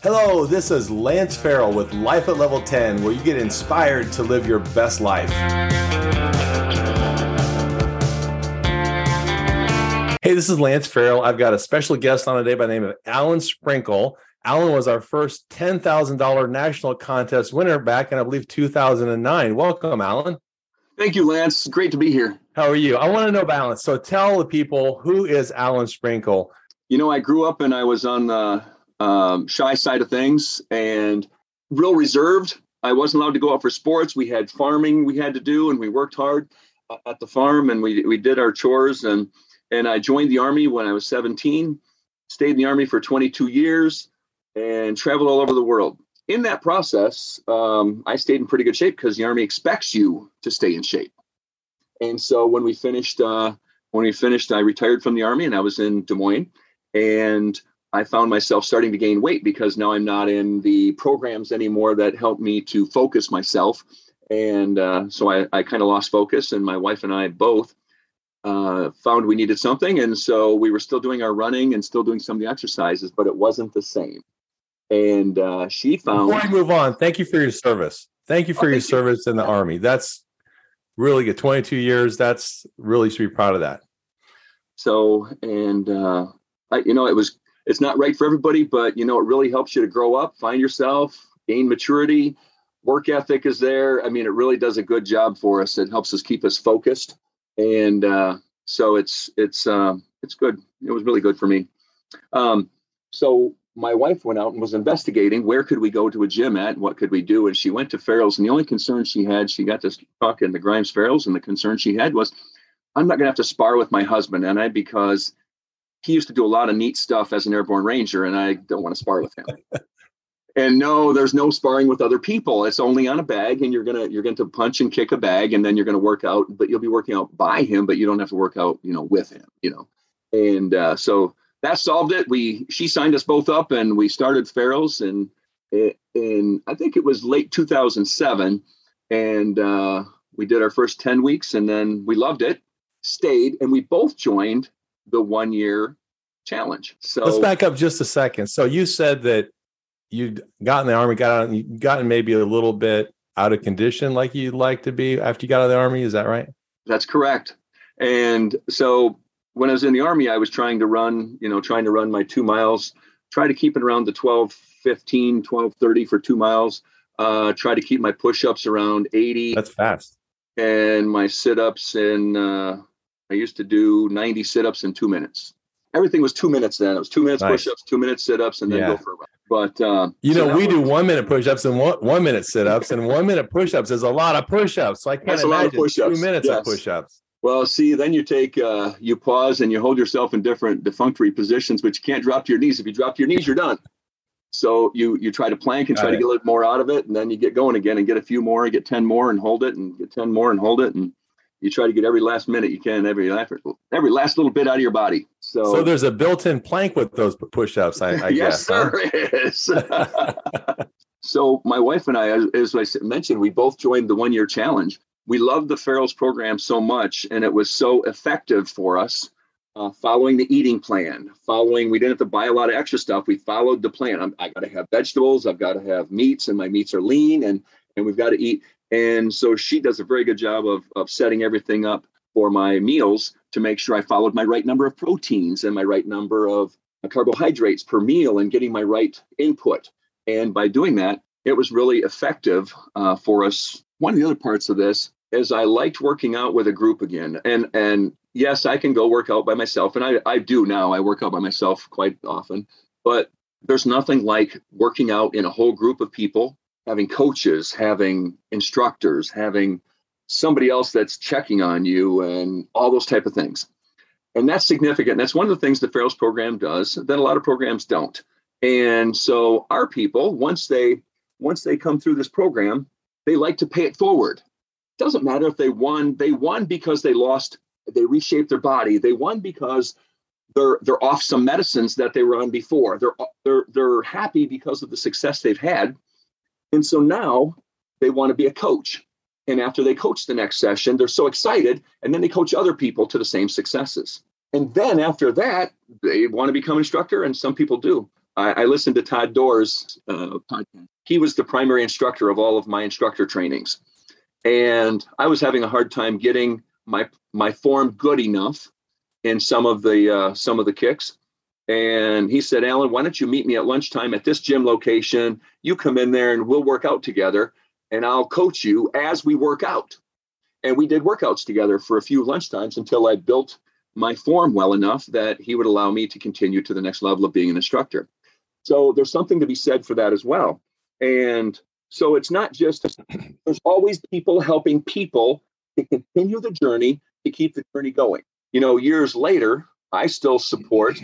Hello, this is Lance Farrell with Life at Level 10, where you get inspired to live your best life. Hey, this is Lance Farrell. I've got a special guest on today by the name of Alan Sprinkle. Alan was our first $10,000 national contest winner back in, I believe, 2009. Welcome, Alan. Thank you, Lance. Great to be here. How are you? I want to know about Alan. So tell the people, who is Alan Sprinkle? You know, I grew up and I was on the shy side of things and real reserved. I wasn't allowed to go out for sports. We had farming we had to do, and we worked hard at the farm, and we did our chores. And I joined the Army when I was 17, stayed in the Army for 22 years, and traveled all over the world. In that process, I stayed in pretty good shape because the Army expects you to stay in shape. And so when we finished, I retired from the Army, and I was in Des Moines, and I found myself starting to gain weight because now I'm not in the programs anymore that helped me to focus myself. And so I kind of lost focus, and my wife and I both found we needed something. And so we were still doing our running and still doing some of the exercises, but it wasn't the same. And she found... Before I move on, thank you for your service. Thank you for your service in the Army. That's really good. 22 years. That's really, should be proud of that. So, and it's not right for everybody, but, you know, it really helps you to grow up, find yourself, gain maturity. Work ethic is there. I mean, it really does a good job for us. It helps us keep us focused. And so it's good. It was really good for me. So my wife went out and was investigating where could we go to a gym at and what could we do. And she went to Farrell's. And the only concern she had, she got to talking to Grimes Farrell's, and the concern she had was, I'm not going to have to spar with my husband. And because he used to do a lot of neat stuff as an Airborne Ranger, and I don't want to spar with him. And no, there's no sparring with other people. It's only on a bag, and you're going to punch and kick a bag, and then you're going to work out, but you'll be working out by him, but you don't have to work out, with him, And so that solved it. She signed us both up, and we started Farrell's, and I think it was late 2007, and we did our first 10 weeks, and then we loved it, stayed, and we both joined the 1 year challenge. So let's back up just a second. So you said that you got in the Army, gotten maybe a little bit out of condition, like you'd like to be after you got out of the Army. Is that right? That's correct. And so when I was in the Army, I was trying to run my 2 miles, try to keep it around the 12:15, 12:30 for 2 miles. Try to keep my push-ups around 80. That's fast. And my sit-ups I used to do 90 sit-ups in 2 minutes. Everything was 2 minutes then. It was 2 minutes nice. Push-ups, 2 minutes sit-ups, and then go for a run. But so we do 1 minute push-ups and one minute sit-ups, and 1 minute push-ups is a lot of push-ups. So I can't imagine 2 minutes of push-ups. Well, see, then you take you pause and you hold yourself in different defunctory positions, but you can't drop to your knees. If you drop to your knees, you're done. So you try to plank and try to get a little more out of it, and then you get going again and get a few more, and get 10 more, and hold it, and get 10 more, and hold it, and you try to get every last minute you can, every last little bit out of your body. So there's a built-in plank with those push-ups, I yes, guess. Yes, there is. So my wife and I, as I mentioned, we both joined the one-year challenge. We loved the Farrell's program so much, and it was so effective for us, following the eating plan. We didn't have to buy a lot of extra stuff. We followed the plan. I got to have vegetables. I've got to have meats, and my meats are lean, and we've got to eat. And so she does a very good job of setting everything up for my meals to make sure I followed my right number of proteins and my right number of carbohydrates per meal and getting my right input. And by doing that, it was really effective for us. One of the other parts of this is I liked working out with a group again. And yes, I can go work out by myself. And I do now. I work out by myself quite often. But there's nothing like working out in a whole group of people. Having coaches, having instructors, having somebody else that's checking on you and all those type of things. And that's significant. That's one of the things the Farrell's program does that a lot of programs don't. And so our people, once they come through this program, they like to pay it forward. It doesn't matter if they won. They won because they lost. They reshaped their body. They won because they're off some medicines that they were on before. They're happy because of the success they've had. And so now they want to be a coach. And after they coach the next session, they're so excited. And then they coach other people to the same successes. And then after that, they want to become an instructor. And some people do. I listened to Todd Doer's podcast. He was the primary instructor of all of my instructor trainings. And I was having a hard time getting my form good enough in some of the kicks. And he said, Alan, why don't you meet me at lunchtime at this gym location? You come in there and we'll work out together and I'll coach you as we work out. And we did workouts together for a few lunchtimes until I built my form well enough that he would allow me to continue to the next level of being an instructor. So there's something to be said for that as well. And so it's not just, there's always people helping people to continue the journey, to keep the journey going. You know, years later, I still support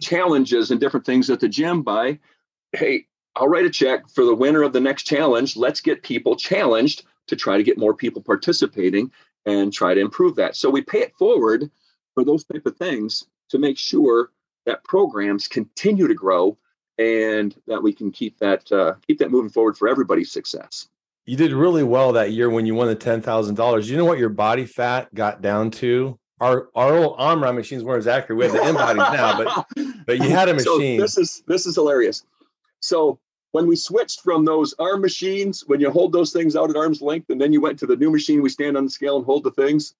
challenges and different things at the gym by, hey, I'll write a check for the winner of the next challenge. Let's get people challenged to try to get more people participating and try to improve that. So we pay it forward for those type of things to make sure that programs continue to grow and that we can keep that moving forward for everybody's success. You did really well that year when you won the $10,000. You know what your body fat got down to? Our old Omron machines weren't accurate. We have the in-bodies now, but you had a machine. So this is hilarious. So when we switched from those arm machines, when you hold those things out at arm's length, and then you went to the new machine, we stand on the scale and hold the things.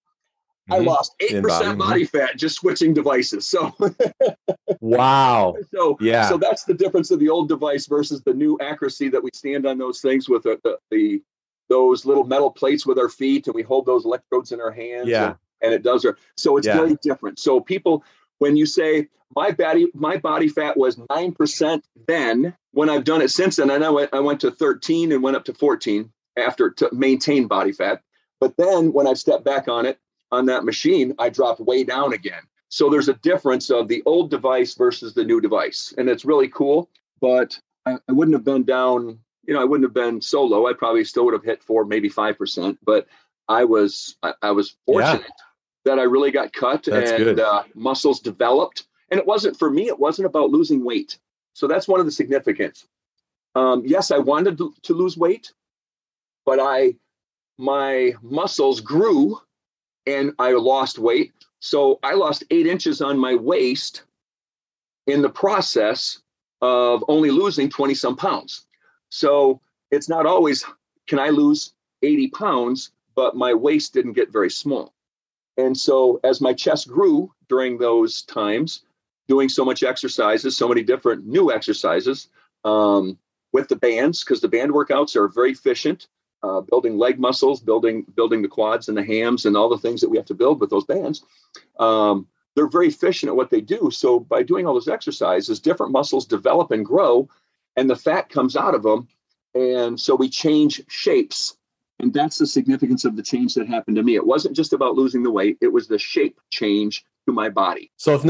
Mm-hmm. I lost 8% body fat just switching devices. So wow. So that's the difference of the old device versus the new accuracy that we stand on those things with the those little metal plates with our feet, and we hold those electrodes in our hands. Yeah. And it does. So it's very different. So people, when you say my body fat was 9% then, when I've done it since then, I know I went to 13 and went up to 14 after to maintain body fat. But then when I stepped back on it, on that machine, I dropped way down again. So there's a difference of the old device versus the new device. And it's really cool, but I wouldn't have been down, you know, I wouldn't have been so low. I probably still would have hit 4, maybe 5%, but I was fortunate that I really got cut and muscles developed. And it wasn't for me, it wasn't about losing weight. So that's one of the significance. Yes, I wanted to lose weight, but my muscles grew and I lost weight. So I lost 8 inches on my waist in the process of only losing 20 some pounds. So it's not always, can I lose 80 pounds? But my waist didn't get very small. And so as my chest grew during those times, doing so much exercises, so many different new exercises with the bands, because the band workouts are very efficient, building leg muscles, building the quads and the hams and all the things that we have to build with those bands. They're very efficient at what they do. So by doing all those exercises, different muscles develop and grow, and the fat comes out of them. And so we change shapes. And that's the significance of the change that happened to me. It wasn't just about losing the weight. It was the shape change to my body. So if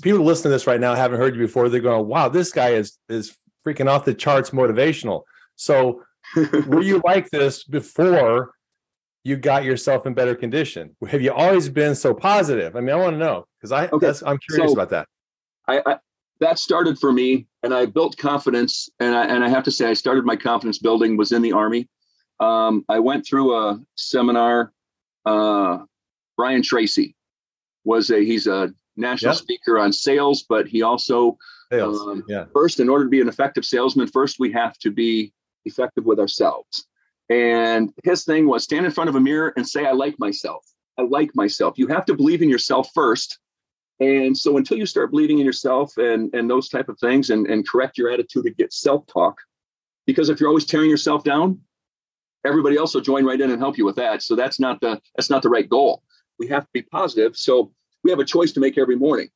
people listening to this right now haven't heard you before, they're going, wow, this guy is freaking off the charts motivational. So were you like this before you got yourself in better condition? Have you always been so positive? I mean, I want to know, because I'm curious about that. That started for me, and I built confidence. And I have to say, I started my confidence building was in the Army. I went through a seminar. Brian Tracy he's a national speaker on sales, but he also first, in order to be an effective salesman, first we have to be effective with ourselves. And his thing was stand in front of a mirror and say, I like myself. I like myself. You have to believe in yourself first. And so until you start believing in yourself and those type of things and correct your attitude to get self-talk, because if you're always tearing yourself down, everybody else will join right in and help you with that. So that's not the right goal. We have to be positive. So we have a choice to make every morning.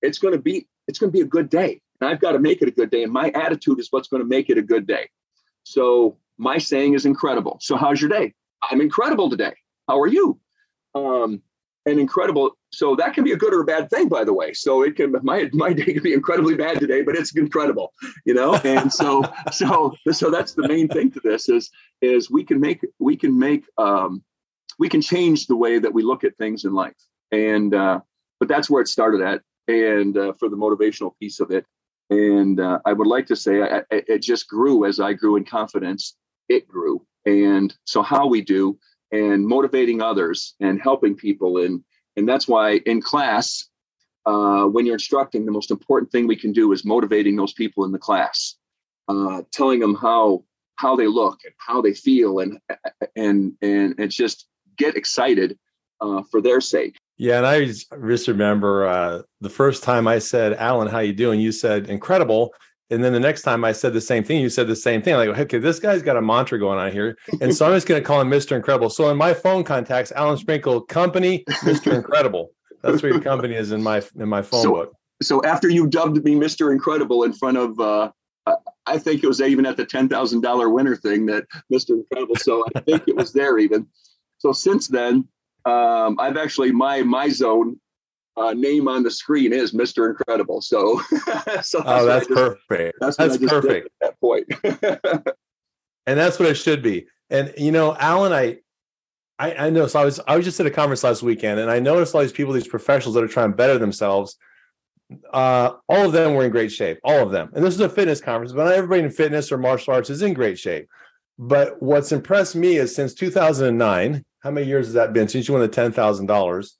It's going to be a good day, and I've got to make it a good day. And my attitude is what's going to make it a good day. So my saying is incredible. So how's your day? I'm incredible today. How are you? And incredible. So that can be a good or a bad thing, by the way. So it can, my day can be incredibly bad today, but it's incredible, you know? And so that's the main thing to this is we can change the way that we look at things in life. And, but that's where it started at. And, for the motivational piece of it. And, I would like to say it just grew as I grew in confidence, it grew. And so how we do and motivating others and helping people. And that's why in class, when you're instructing, the most important thing we can do is motivating those people in the class, telling them how they look and how they feel, and just get excited for their sake. Yeah, and I just remember the first time I said, "Alan, how you doing?" You said, "Incredible." And then the next time I said the same thing, you said the same thing. I'm like, okay, this guy's got a mantra going on here. And so I'm just going to call him Mr. Incredible. So in my phone contacts, Alan Sprinkle Company, Mr. Incredible. That's where your company is in my phone book. So after you dubbed me Mr. Incredible in front of, I think it was even at the $10,000 winner thing that Mr. Incredible. So I think it was there even. So since then, I've actually, my zone name on the screen is Mr. Incredible. So that's perfect. That's perfect at that point. And that's what it should be. And you know, Alan, I know. So I was just at a conference last weekend, and I noticed all these people, these professionals that are trying to better themselves. All of them were in great shape, all of them. And this is a fitness conference, but not everybody in fitness or martial arts is in great shape. But what's impressed me is since 2009, how many years has that been since you won the $10,000?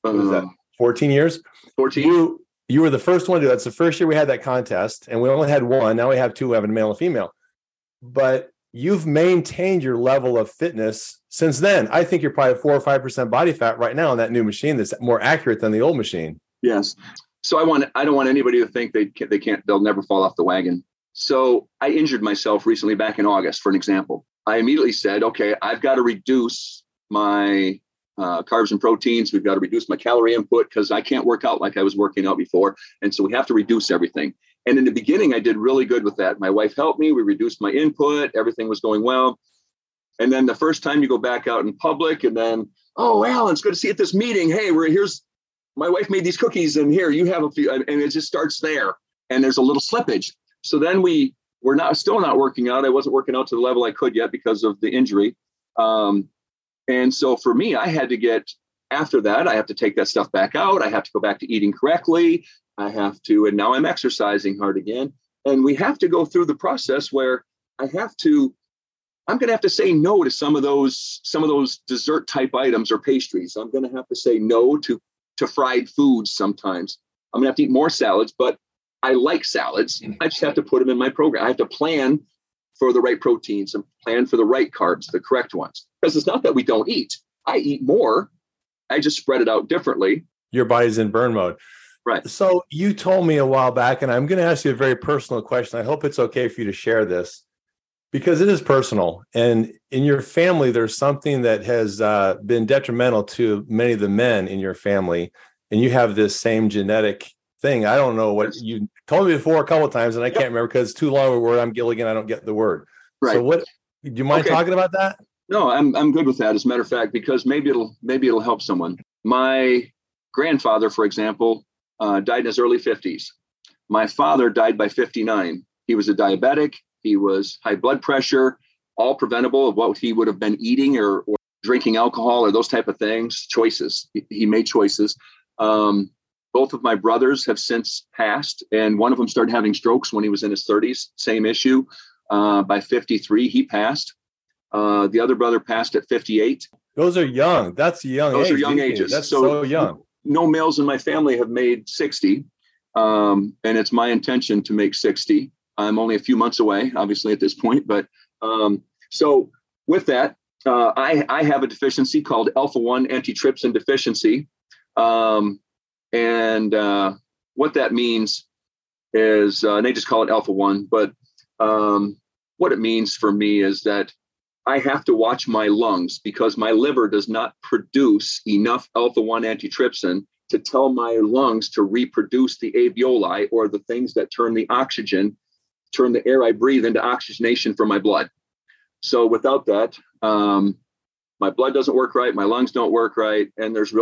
What was that? 14 years? 14. You were the first one to do that. It's the first year we had that contest, and we only had one. Now we have two, we have a male and female. But you've maintained your level of fitness since then. I think you're probably 4 or 5% body fat right now on that new machine that's more accurate than the old machine. Yes. So I don't want anybody to think they'll never fall off the wagon. So I injured myself recently back in August, for an example. I immediately said, okay, I've got to reduce my carbs and proteins. We've got to reduce my calorie input because I can't work out like I was working out before. And so we have to reduce everything. And in the beginning, I did really good with that. My wife helped me. We reduced my input. Everything was going well. And then the first time you go back out in public and then, oh, Alan, it's good to see you at this meeting. Hey, here's my wife made these cookies and here you have a few. And it just starts there. And there's a little slippage. So then we're still not working out. I wasn't working out to the level I could yet because of the injury. And so for me, I had to get after that. I have to take that stuff back out. I have to go back to eating correctly. I have to. And now I'm exercising hard again. And we have to go through the process where I'm going to have to say no to some of those dessert type items or pastries. I'm going to have to say no to fried foods sometimes. I'm going to have to eat more salads, but I like salads. I just have to put them in my program. I have to plan for the right proteins and plan for the right carbs, the correct ones. Because it's not that we don't eat. I eat more. I just spread it out differently. Your body's in burn mode. Right. So you told me a while back, and I'm going to ask you a very personal question. I hope it's okay for you to share this because it is personal. And in your family, there's something that has been detrimental to many of the men in your family. And you have this same genetic thing. I don't know what you told me before a couple of times, and I can't remember because it's too long of a word. I'm Gilligan. I don't get the word. Right. So what? Do you mind talking about that? No, I'm good with that. As a matter of fact, because maybe it'll help someone. My grandfather, for example, died in his early 50s. My father died by 59. He was a diabetic. He was high blood pressure, all preventable of what he would have been eating or drinking alcohol or those type of things. Choices. He made choices. Both of my brothers have since passed, and one of them started having strokes when he was in his 30s. Same issue. By 53, he passed. The other brother passed at 58. Those are young. That's young. Those are young ages. That's so young. No males in my family have made 60, and it's my intention to make 60. I'm only a few months away, obviously, at this point. But so with that, I have a deficiency called alpha-1 antitrypsin deficiency. And what that means is, and they just call it alpha-1, but what it means for me is that I have to watch my lungs because my liver does not produce enough alpha-1 antitrypsin to tell my lungs to reproduce the alveoli or the things that turn the air I breathe into oxygenation for my blood. So without that, my blood doesn't work right, my lungs don't work right, and there's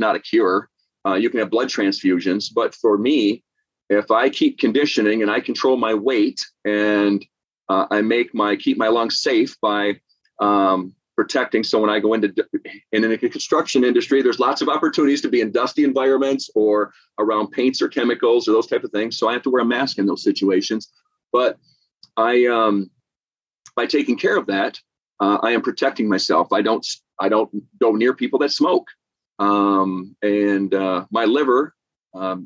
not a cure. You can have blood transfusions, but for me, if I keep conditioning and I control my weight and I keep my lungs safe by protecting. So when I go in the construction industry, there's lots of opportunities to be in dusty environments or around paints or chemicals or those type of things. So I have to wear a mask in those situations. But I, by taking care of that, I am protecting myself. I don't go near people that smoke. And my liver I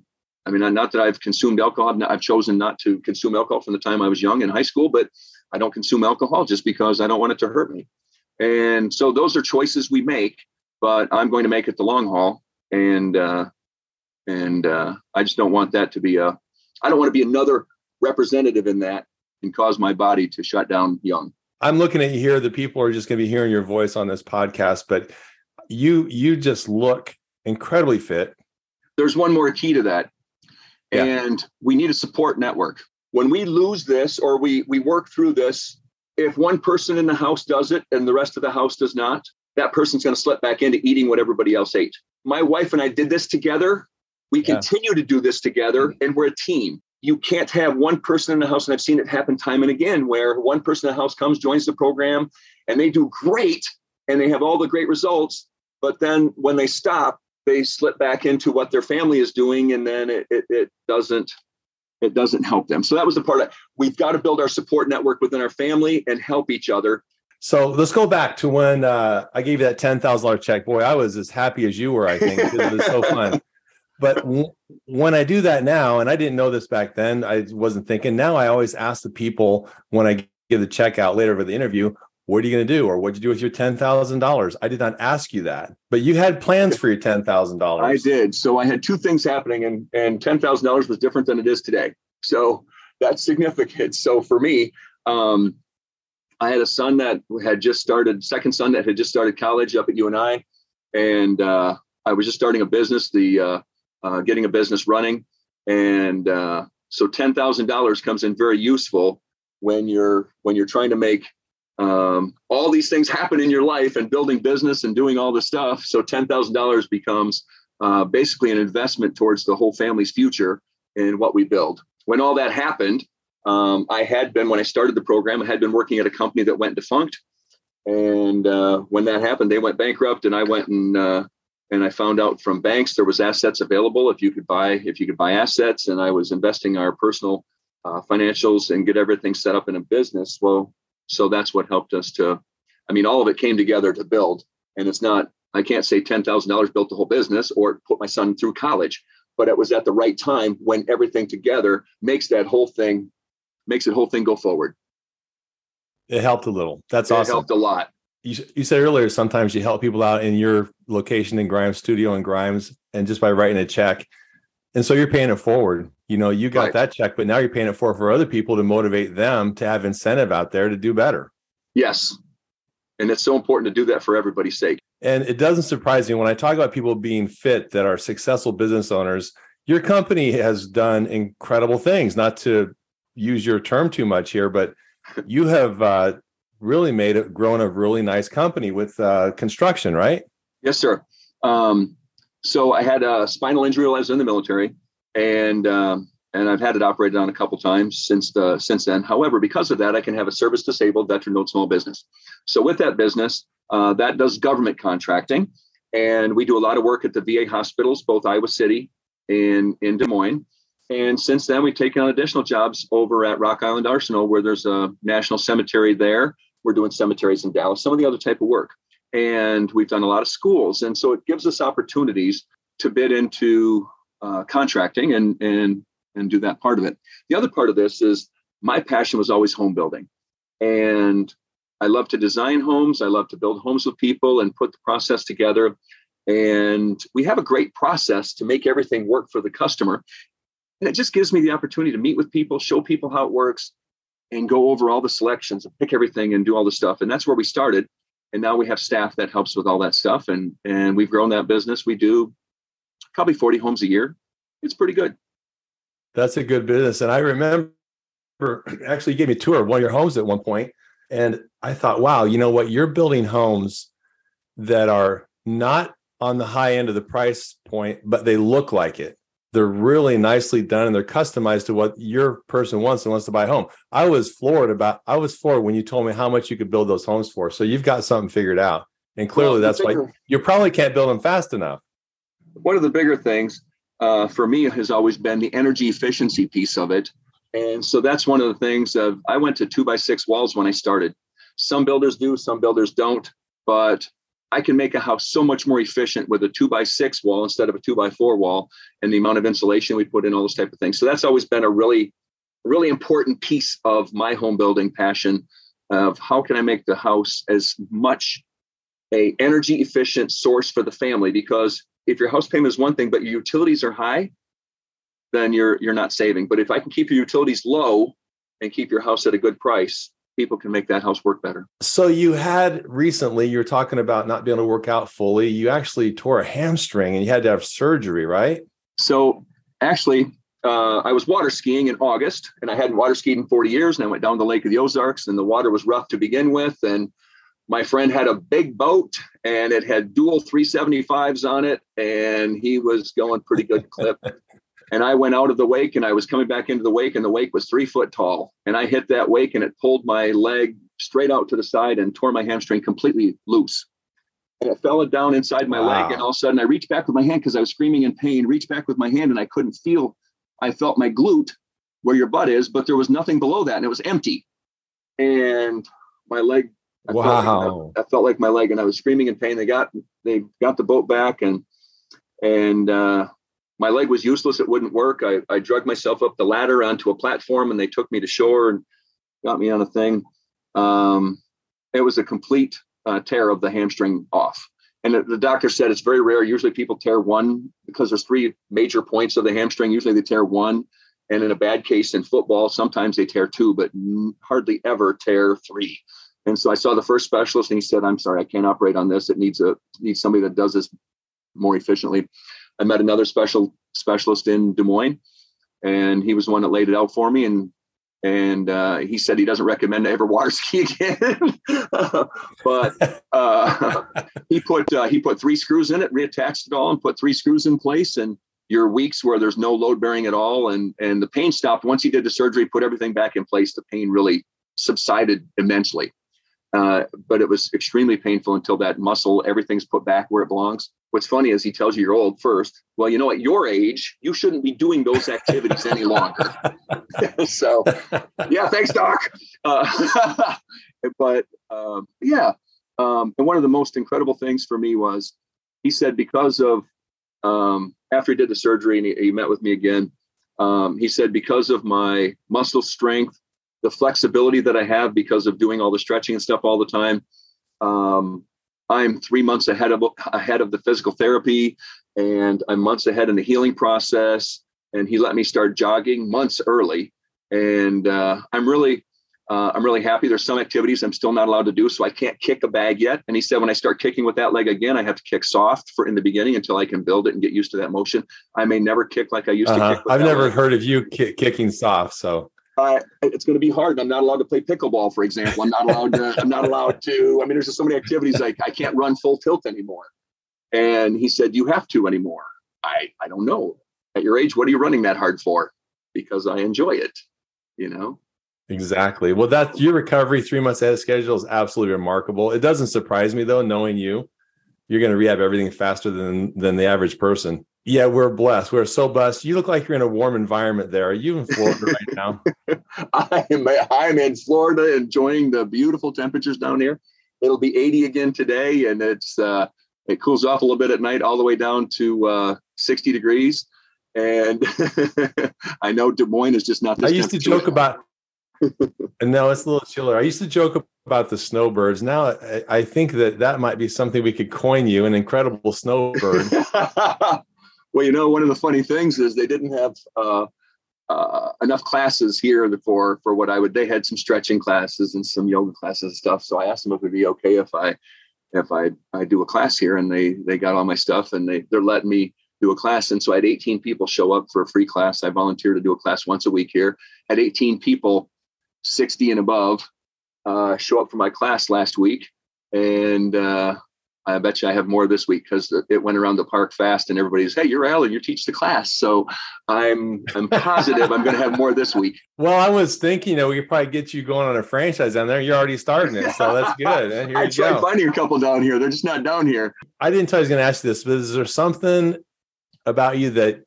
mean, not that I've consumed alcohol. I've chosen not to consume alcohol from the time I was young in high school, but I don't consume alcohol just because I don't want it to hurt me. And so those are choices we make, but I'm going to make it the long haul. And I just don't want that to be I don't want to be another representative in that and cause my body to shut down young. I'm looking at you here. The people are just going to be hearing your voice on this podcast, but you just look incredibly fit. There's one more key to that. Yeah. And we need a support network. When we lose this or we work through this, if one person in the house does it and the rest of the house does not, that person's going to slip back into eating what everybody else ate. My wife and I did this together. We continue to do this together, and we're a team. You can't have one person in the house, and I've seen it happen time and again, where one person in the house comes, joins the program, and they do great, and they have all the great results. But then when they stop, they slip back into what their family is doing, and then it doesn't help them. So that was the part we've got to build our support network within our family and help each other. So let's go back to when I gave you that $10,000 check. Boy, I was as happy as you were, I think. It was so fun. But when I do that now, and I didn't know this back then, I wasn't thinking. Now I always ask the people when I give the check out later for the interview, what are you going to do? Or what'd you do with your $10,000? I did not ask you that, but you had plans for your $10,000. I did. So I had two things happening, and $10,000 was different than it is today. So that's significant. So for me, I had a son that had just started, second son that had just started college up at UNI. And I was just starting a business, getting a business running. And so $10,000 comes in very useful when you're trying to make all these things happen in your life and building business and doing all this stuff. So $10,000 becomes basically an investment towards the whole family's future and what we build. When all that happened, when I started the program, I had been working at a company that went defunct. And when that happened, they went bankrupt, and I went and I found out from banks there was assets available if you could buy assets. And I was investing our personal financials and get everything set up in a business. Well, so that's what helped us all of it came together to build. And I can't say $10,000 built the whole business or put my son through college, but it was at the right time when everything together makes the whole thing go forward. It helped a little. That's awesome. It helped a lot. You said earlier, sometimes you help people out in your location in Grimes, studio in Grimes, and just by writing a check. And so you're paying it forward. You know, you got that check, but now you're paying it for other people to motivate them to have incentive out there to do better. Yes. And it's so important to do that for everybody's sake. And it doesn't surprise me when I talk about people being fit that are successful business owners. Your company has done incredible things, not to use your term too much here, but you have really grown a really nice company with construction, right? Yes, sir. So I had a spinal injury while I was in the military, and I've had it operated on a couple times since then. However, because of that, I can have a service-disabled veteran-owned small business. So with that business, that does government contracting, and we do a lot of work at the VA hospitals, both Iowa City and in Des Moines. And since then, we've taken on additional jobs over at Rock Island Arsenal, where there's a national cemetery there. We're doing cemeteries in Dallas, some of the other type of work. And we've done a lot of schools. And so it gives us opportunities to bid into contracting and do that part of it. The other part of this is my passion was always home building. And I love to design homes. I love to build homes with people and put the process together. And we have a great process to make everything work for the customer. And it just gives me the opportunity to meet with people, show people how it works, and go over all the selections and pick everything and do all the stuff. And that's where we started. And now we have staff that helps with all that stuff. And we've grown that business. We do probably 40 homes a year. It's pretty good. That's a good business. And I remember actually you gave me a tour of one of your homes at one point. And I thought, wow, you know what? You're building homes that are not on the high end of the price point, but they look like it. They're really nicely done, and they're customized to what your person wants and wants to buy a home. I was floored when you told me how much you could build those homes for. So you've got something figured out. And clearly that's why you probably can't build them fast enough. One of the bigger things for me has always been the energy efficiency piece of it. And so that's one of the things of I went to 2x6 walls when I started. Some builders do, some builders don't. But I can make a house so much more efficient with a 2x6 wall instead of a 2x4 wall, and the amount of insulation we put in, all those type of things. So that's always been a really, really important piece of my home building passion of how can I make the house as much a energy efficient source for the family? Because if your house payment is one thing, but your utilities are high, then you're not saving. But if I can keep your utilities low and keep your house at a good price, people can make that house work better. So you had recently, you were talking about not being able to work out fully. You actually tore a hamstring and you had to have surgery, right? So actually, I was water skiing in August, and I hadn't water skied in 40 years. And I went down the Lake of the Ozarks, and the water was rough to begin with. And my friend had a big boat, and it had dual 375s on it. And he was going pretty good clip. And I went out of the wake, and I was coming back into the wake, and the wake was 3 foot tall. And I hit that wake, and it pulled my leg straight out to the side and tore my hamstring completely loose. And it fell down inside my leg. And all of a sudden I reached back with my hand, because I was screaming in pain, reached back with my hand, and I couldn't feel. I felt my glute where your butt is, but there was nothing below that, and it was empty. And my leg, I felt like my leg, and I was screaming in pain. They got the boat back, and my leg was useless. It wouldn't work. I dragged myself up the ladder onto a platform, and they took me to shore and got me on a thing. It was a complete tear of the hamstring off. And the doctor said it's very rare. Usually people tear one, because there's three major points of the hamstring. Usually they tear one. And in a bad case in football, sometimes they tear two, but hardly ever tear three. And so I saw the first specialist, and he said, "I'm sorry, I can't operate on this. It needs somebody that does this more efficiently." I met another specialist in Des Moines, and he was the one that laid it out for me. And he said he doesn't recommend I ever water ski again. but he put three screws in it, reattached it all, and put three screws in place. And your weeks where there's no load bearing at all, and the pain stopped. Once he did the surgery, put everything back in place, the pain really subsided immensely. But it was extremely painful until that muscle, everything's put back where it belongs. What's funny is he tells you you're old first. Well, you know, at your age, you shouldn't be doing those activities any longer. So, yeah, thanks, Doc. And one of the most incredible things for me was, he said, because of, after he did the surgery and he met with me again, he said, because of my muscle strength, the flexibility that I have because of doing all the stretching and stuff all the time, I'm 3 months ahead of the physical therapy, and I'm months ahead in the healing process. And he let me start jogging months early, and I'm really happy. There's some activities I'm still not allowed to do, so I can't kick a bag yet. And he said, when I start kicking with that leg again, I have to kick soft for in the beginning until I can build it and get used to that motion. I may never kick like I used to kick. With I've that never leg. Heard of you kicking soft, so. It's going to be hard. I'm not allowed to play pickleball, for example. I'm not allowed to. I mean, there's just so many activities. Like I can't run full tilt anymore. And he said, "You have to anymore." I don't know. At your age, what are you running that hard for? Because I enjoy it, you know? Exactly. Well, that's your recovery 3 months ahead of schedule is absolutely remarkable. It doesn't surprise me though, knowing you, you're going to rehab everything faster than the average person. Yeah, we're blessed. We're so blessed. You look like you're in a warm environment there. Are you in Florida right now? I'm in Florida enjoying the beautiful temperatures down here. It'll be 80 again today, and it cools off a little bit at night all the way down to 60 degrees. And I know Des Moines is just not this temperature. I used to joke about – and now it's a little chiller. I used to joke about the snowbirds. Now I think that might be something we could coin you, an incredible snowbird. Well, you know, one of the funny things is they didn't have enough classes here for what I would. They had some stretching classes and some yoga classes and stuff. So I asked them if it'd be okay if I do a class here, and they got all my stuff, and they're letting me do a class. And so I had 18 people show up for a free class. I volunteered to do a class once a week here. Had 18 people, 60 and above, show up for my class last week, and I bet you I have more this week because it went around the park fast, and everybody's, "Hey, you're Alan, you teach the class." So I'm positive I'm going to have more this week. Well, I was thinking, you know, we could probably get you going on a franchise down there. You're already starting it. So that's good. And here I tried finding a couple down here. They're just not down here. I didn't tell you I was going to ask you this, but is there something about you that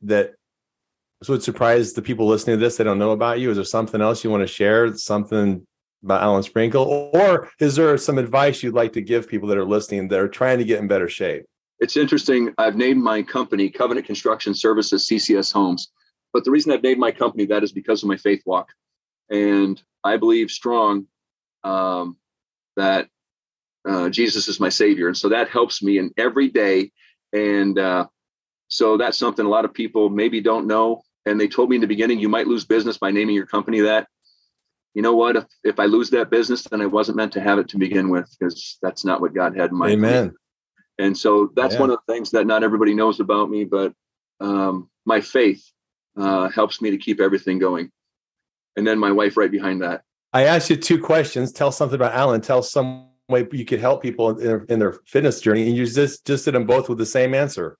would surprise the people listening to this? They don't know about you. Is there something else you want to share? Something by Alan Sprinkle? Or is there some advice you'd like to give people that are listening that are trying to get in better shape? It's interesting. I've named my company Covenant Construction Services, CCS Homes. But the reason I've named my company that is because of my faith walk. And I believe strong that Jesus is my savior. And so that helps me in every day. And so that's something a lot of people maybe don't know. And they told me in the beginning, you might lose business by naming your company that. You know what? If I lose that business, then I wasn't meant to have it to begin with, because that's not what God had in mind. Amen. And so that's one of the things that not everybody knows about me, but my faith helps me to keep everything going. And then my wife right behind that. I asked you two questions. Tell something about Alan. Tell some way you could help people in their fitness journey. And you just did them both with the same answer.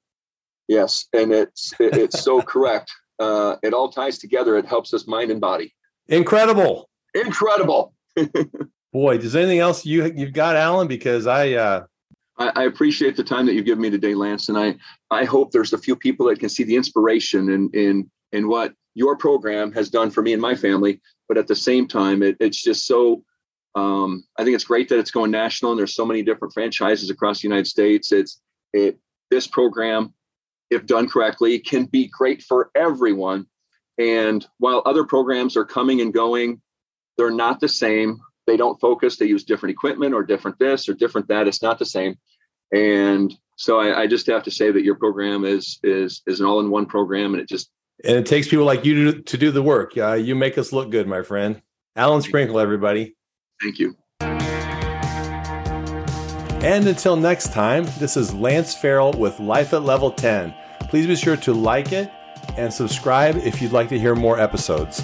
Yes. And it's so correct. It all ties together. It helps us mind and body. Incredible. Boy, does anything else you've got, Alan? Because I appreciate the time that you've given me today, Lance. And I hope there's a few people that can see the inspiration in what your program has done for me and my family. But at the same time, it's just so, I think it's great that it's going national and there's so many different franchises across the United States. This program, if done correctly, can be great for everyone. And while other programs are coming and going, they're not the same. They don't focus. They use different equipment or different this or different that. It's not the same. And so I just have to say that your program is an all-in-one program. And it takes people like you to do the work. You make us look good, my friend. Alan Sprinkle, everybody. Thank you. And until next time, this is Lance Farrell with Life at Level 10. Please be sure to like it and subscribe if you'd like to hear more episodes.